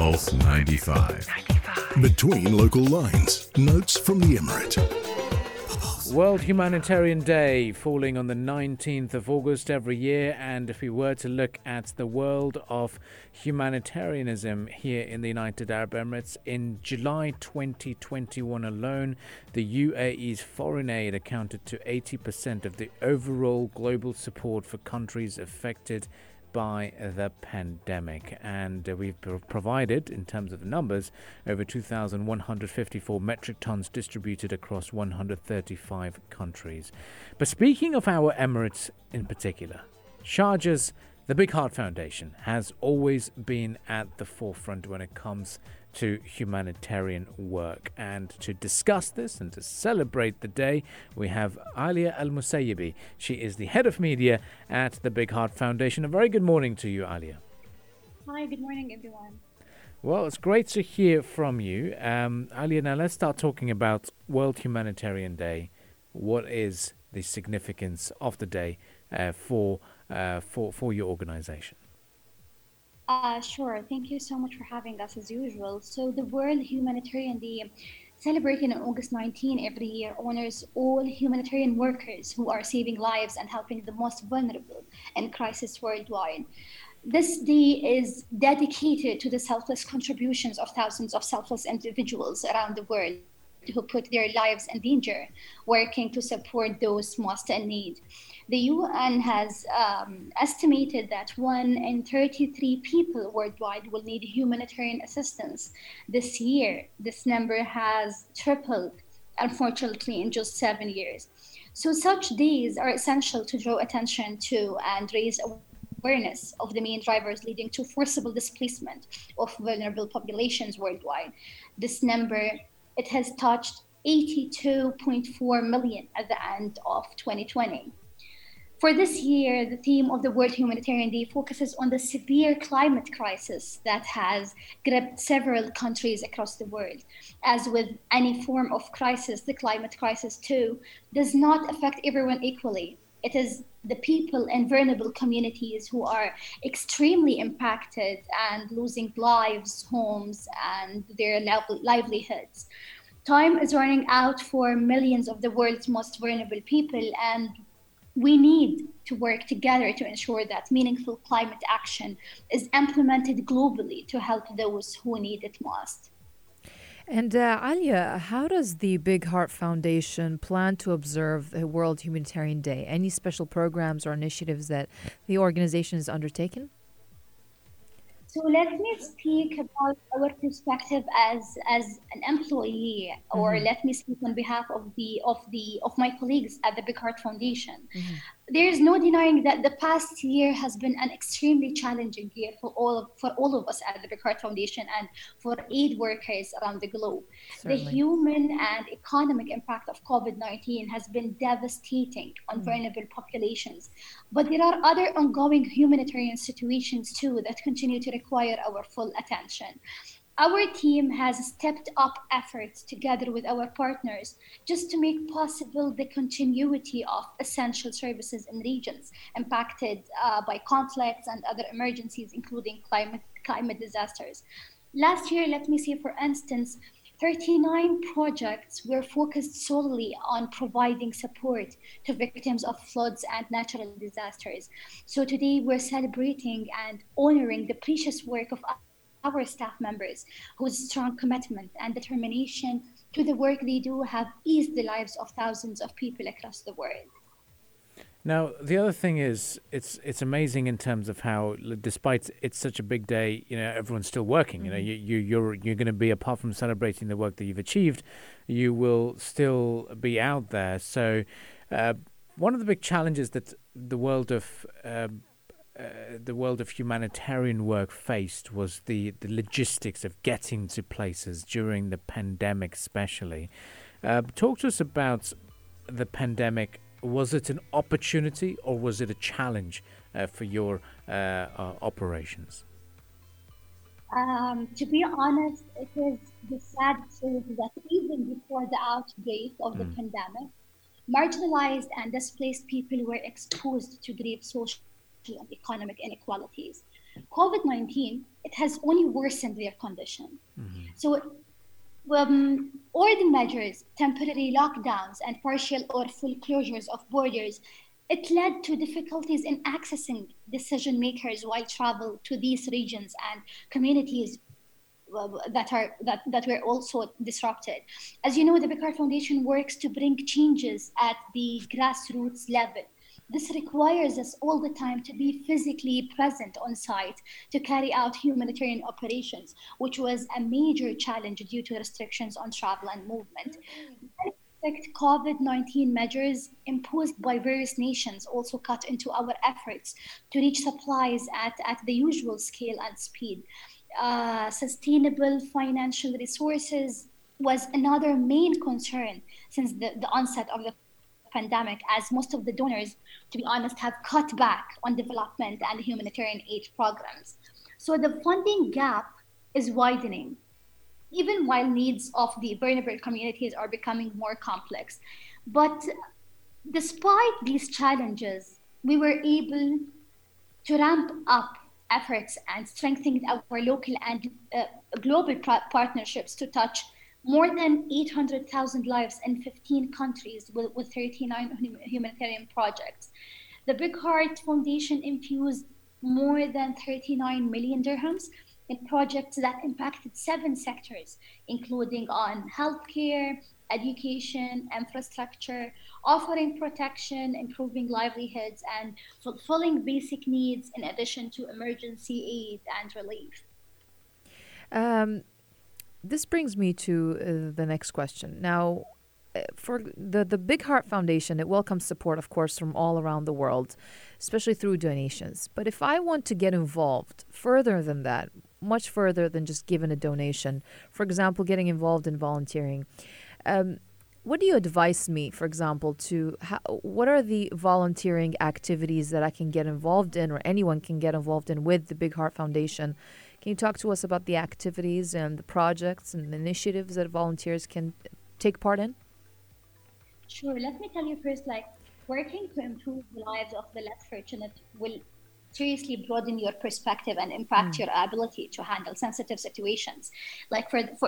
Pulse 95. Between local lines, notes from the Emirate. World Humanitarian Day falling on the 19th of August every year, and if we were to look at the world of humanitarianism here in the United Arab Emirates, in July 2021 alone, the UAE's foreign aid accounted to 80% of the overall global support for countries affected by the pandemic, and we've provided, in terms of the numbers, over 2,154 metric tons distributed across 135 countries. But speaking of our Emirates in particular, Sharjah's The Big Heart Foundation has always been at the forefront when it comes to humanitarian work. And to discuss this and to celebrate the day, we have Alya Al Musaeibi. She is the head of media at the Big Heart Foundation. A very good morning to you, Alya. Hi, good morning, everyone. Well, it's great to hear from you. Alya, now let's start talking about World Humanitarian Day. What is the significance of the day for your organization? Sure. Thank you so much for having us as usual. So the World Humanitarian Day, celebrated on August 19 every year, honors all humanitarian workers who are saving lives and helping the most vulnerable in crisis worldwide. This day is dedicated to the selfless contributions of thousands of selfless individuals around the world who put their lives in danger, working to support those most in need. The UN has estimated that 1 in 33 people worldwide will need humanitarian assistance this year. This number has tripled, unfortunately, in just 7 years. So such days are essential to draw attention to and raise awareness of the main drivers leading to forcible displacement of vulnerable populations worldwide. This number, it has touched 82.4 million at the end of 2020. For this year, the theme of the World Humanitarian Day focuses on the severe climate crisis that has gripped several countries across the world. As with any form of crisis, the climate crisis too does not affect everyone equally. It is the people in vulnerable communities who are extremely impacted and losing lives, homes, and their livelihoods. Time is running out for millions of the world's most vulnerable people, and we need to work together to ensure that meaningful climate action is implemented globally to help those who need it most. And Alya, how does the Big Heart Foundation plan to observe the World Humanitarian Day? Any special programs or initiatives that the organization has undertaken? So let me speak about our perspective as an employee, or let me speak on behalf of my colleagues at the Big Heart Foundation. There is no denying that the past year has been an extremely challenging year for all of us at the Big Heart Foundation and for aid workers around the globe. Certainly. The human and economic impact of COVID-19 has been devastating on vulnerable populations. But there are other ongoing humanitarian situations too that continue to require our full attention. Our team has stepped up efforts together with our partners just to make possible the continuity of essential services in regions impacted by conflicts and other emergencies, including climate disasters. Last year, let me say, for instance, 39 projects were focused solely on providing support to victims of floods and natural disasters. So today we're celebrating and honoring the precious work of our staff members whose strong commitment and determination to the work they do have eased the lives of thousands of people across the world. Now, the other thing is, it's amazing in terms of how, despite it's such a big day, you know, everyone's still working. You know, you're going to be, apart from celebrating the work that you've achieved, you will still be out there. So one of the big challenges that the world of humanitarian work faced was the logistics of getting to places during the pandemic, especially. Talk to us about the pandemic. Was it an opportunity or was it a challenge for your operations? To be honest, it is the sad truth that even before the outbreak of the pandemic, marginalized and displaced people were exposed to grave social and economic inequalities. COVID-19, it has only worsened their condition. Mm-hmm. So ordinary measures, temporary lockdowns, and partial or full closures of borders, it led to difficulties in accessing decision makers while travel to these regions and communities that were also disrupted. As you know, the Big Heart Foundation works to bring changes at the grassroots level. This requires us all the time to be physically present on site to carry out humanitarian operations, which was a major challenge due to restrictions on travel and movement. Mm-hmm. COVID-19 measures imposed by various nations also cut into our efforts to reach supplies at the usual scale and speed. Sustainable financial resources was another main concern since the onset of the pandemic, as most of the donors, to be honest, have cut back on development and humanitarian aid programs. So the funding gap is widening, even while needs of the vulnerable communities are becoming more complex. But despite these challenges, we were able to ramp up efforts and strengthen our local and global partnerships to touch more than 800,000 lives in 15 countries with 39 humanitarian projects. The Big Heart Foundation infused more than 39 million dirhams in projects that impacted 7 sectors, including on healthcare, education, infrastructure, offering protection, improving livelihoods, and fulfilling basic needs, in addition to emergency aid and relief. This brings me to the next question. Now, for the Big Heart Foundation, it welcomes support, of course, from all around the world, especially through donations. But if I want to get involved further than that, much further than just giving a donation, for example, getting involved in volunteering, what do you advise me, for example, what are the volunteering activities that I can get involved in, or anyone can get involved in, with the Big Heart Foundation? Can you talk to us about the activities and the projects and the initiatives that volunteers can take part in? Sure. Let me tell you first, working to improve the lives of the less fortunate will seriously broaden your perspective and impact your ability to handle sensitive situations.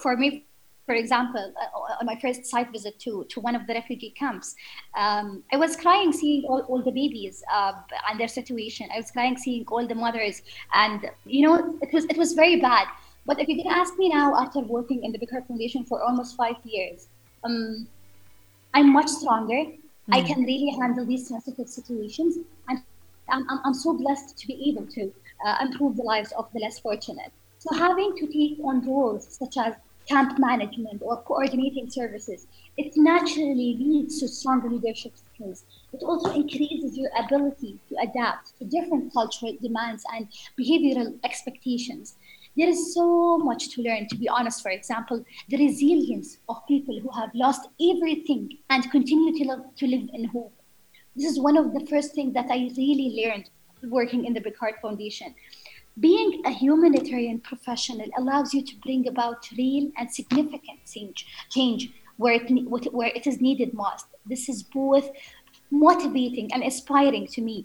For me, for example, on my first site visit to one of the refugee camps, I was crying seeing all the babies and their situation. I was crying seeing all the mothers, and it was very bad. But if you can ask me now, after working in the Big Heart Foundation for almost 5 years, I'm much stronger. I can really handle these sensitive situations, and I'm so blessed to be able to improve the lives of the less fortunate. So having to take on roles such as camp management or coordinating services, it naturally leads to stronger leadership skills. It also increases your ability to adapt to different cultural demands and behavioral expectations. There is so much to learn, to be honest. For example, the resilience of people who have lost everything and continue to live in hope. This is one of the first things that I really learned working in the Big Heart Foundation. Being a humanitarian professional allows you to bring about real and significant change where it is needed most. This is both motivating and inspiring to me.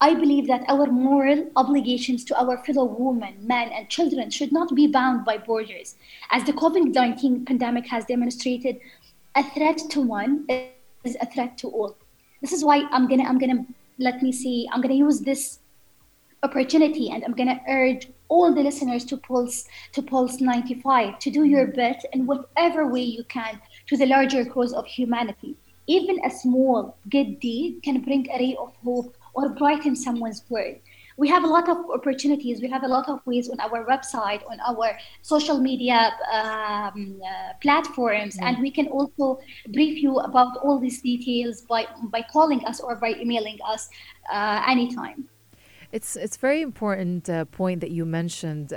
I believe that our moral obligations to our fellow women, men, and children should not be bound by borders. As the COVID-19 pandemic has demonstrated, a threat to one is a threat to all. This is why I'm gonna use this opportunity, and I'm gonna urge all the listeners to Pulse 95 to do your bit in whatever way you can to the larger cause of humanity. Even a small good deed can bring a ray of hope or brighten someone's world. We have a lot of opportunities. We have a lot of ways on our website, on our social media platforms, and we can also brief you about all these details by calling us or by emailing us anytime. It's very important point that you mentioned.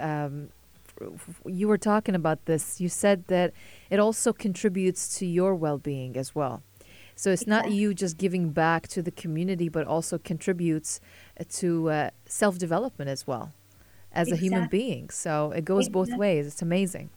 You were talking about this. You said that it also contributes to your well-being as well. So it's not you just giving back to the community, but also contributes to self-development as well as a human being. So it goes both ways. It's amazing.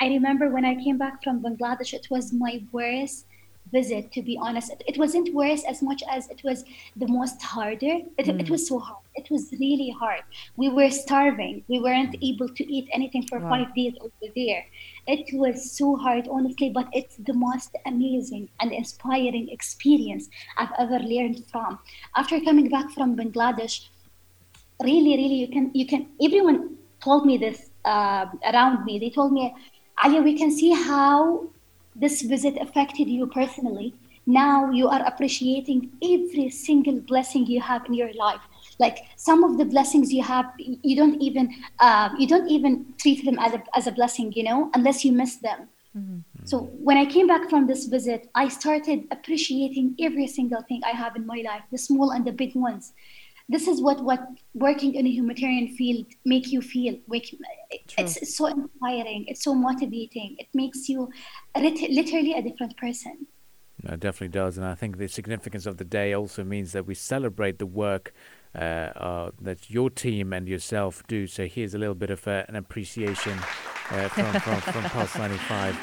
I remember when I came back from Bangladesh, it was my worst visit, to be honest. It wasn't worse as much as it was the most harder. It was so hard. It was really hard. We were starving. We weren't able to eat anything for 5 days over there. It was so hard, honestly, but it's the most amazing and inspiring experience I've ever learned from. After coming back from Bangladesh, really, you can. Everyone told me this around me. They told me, Alya, we can see how this visit affected you personally. Now you are appreciating every single blessing you have in your life. Like, some of the blessings you have, you don't even treat them as a blessing, you know, unless you miss them. Mm-hmm. So when I came back from this visit, I started appreciating every single thing I have in my life, the small and the big ones. This is what working in a humanitarian field make you feel. It's so inspiring. It's so motivating. It makes you literally a different person. No, it definitely does. And I think the significance of the day also means that we celebrate the work that your team and yourself do. So here's a little bit of an appreciation from Pulse 95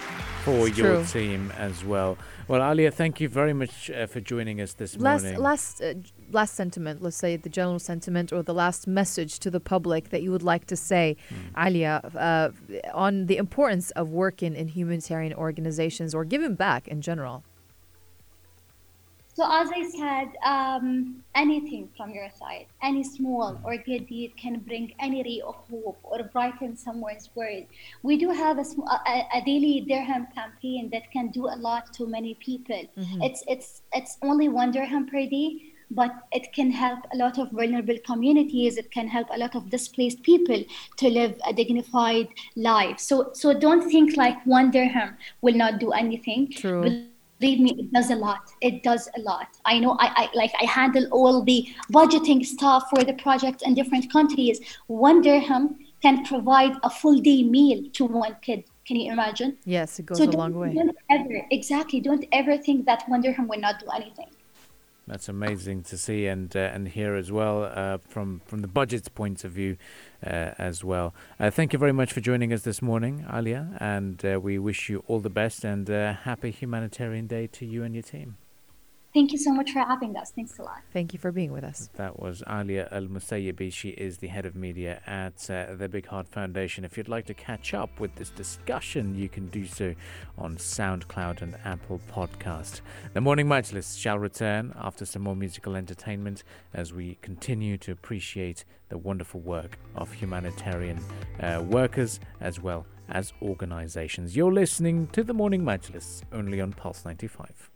for your team as well. Well, Alya, thank you very much for joining us this morning. Last sentiment, let's say the general sentiment or the last message to the public that you would like to say, Alya, on the importance of working in humanitarian organizations or giving back in general. So as I said, anything from your side, any small or good deed can bring any ray of hope or brighten someone's world. We do have a daily dirham campaign that can do a lot to many people. Mm-hmm. It's only 1 dirham per day, but it can help a lot of vulnerable communities. It can help a lot of displaced people to live a dignified life. So don't think like 1 dirham will not do anything. True. Believe me, it does a lot. I know I handle all the budgeting stuff for the projects in different countries. 1 dirham can provide a full day meal to 1 kid. Can you imagine? Yes, it goes a long way. Don't ever think that 1 dirham will not do anything. That's amazing to see and hear as well from the budget's point of view as well. Thank you very much for joining us this morning, Alya, and we wish you all the best and happy Humanitarian Day to you and your team. Thank you so much for having us. Thanks a lot. Thank you for being with us. That was Alya Al Musaeibi. She is the head of media at the Big Heart Foundation. If you'd like to catch up with this discussion, you can do so on SoundCloud and Apple Podcast. The Morning Majlis shall return after some more musical entertainment as we continue to appreciate the wonderful work of humanitarian workers as well as organizations. You're listening to The Morning Majlis only on Pulse 95.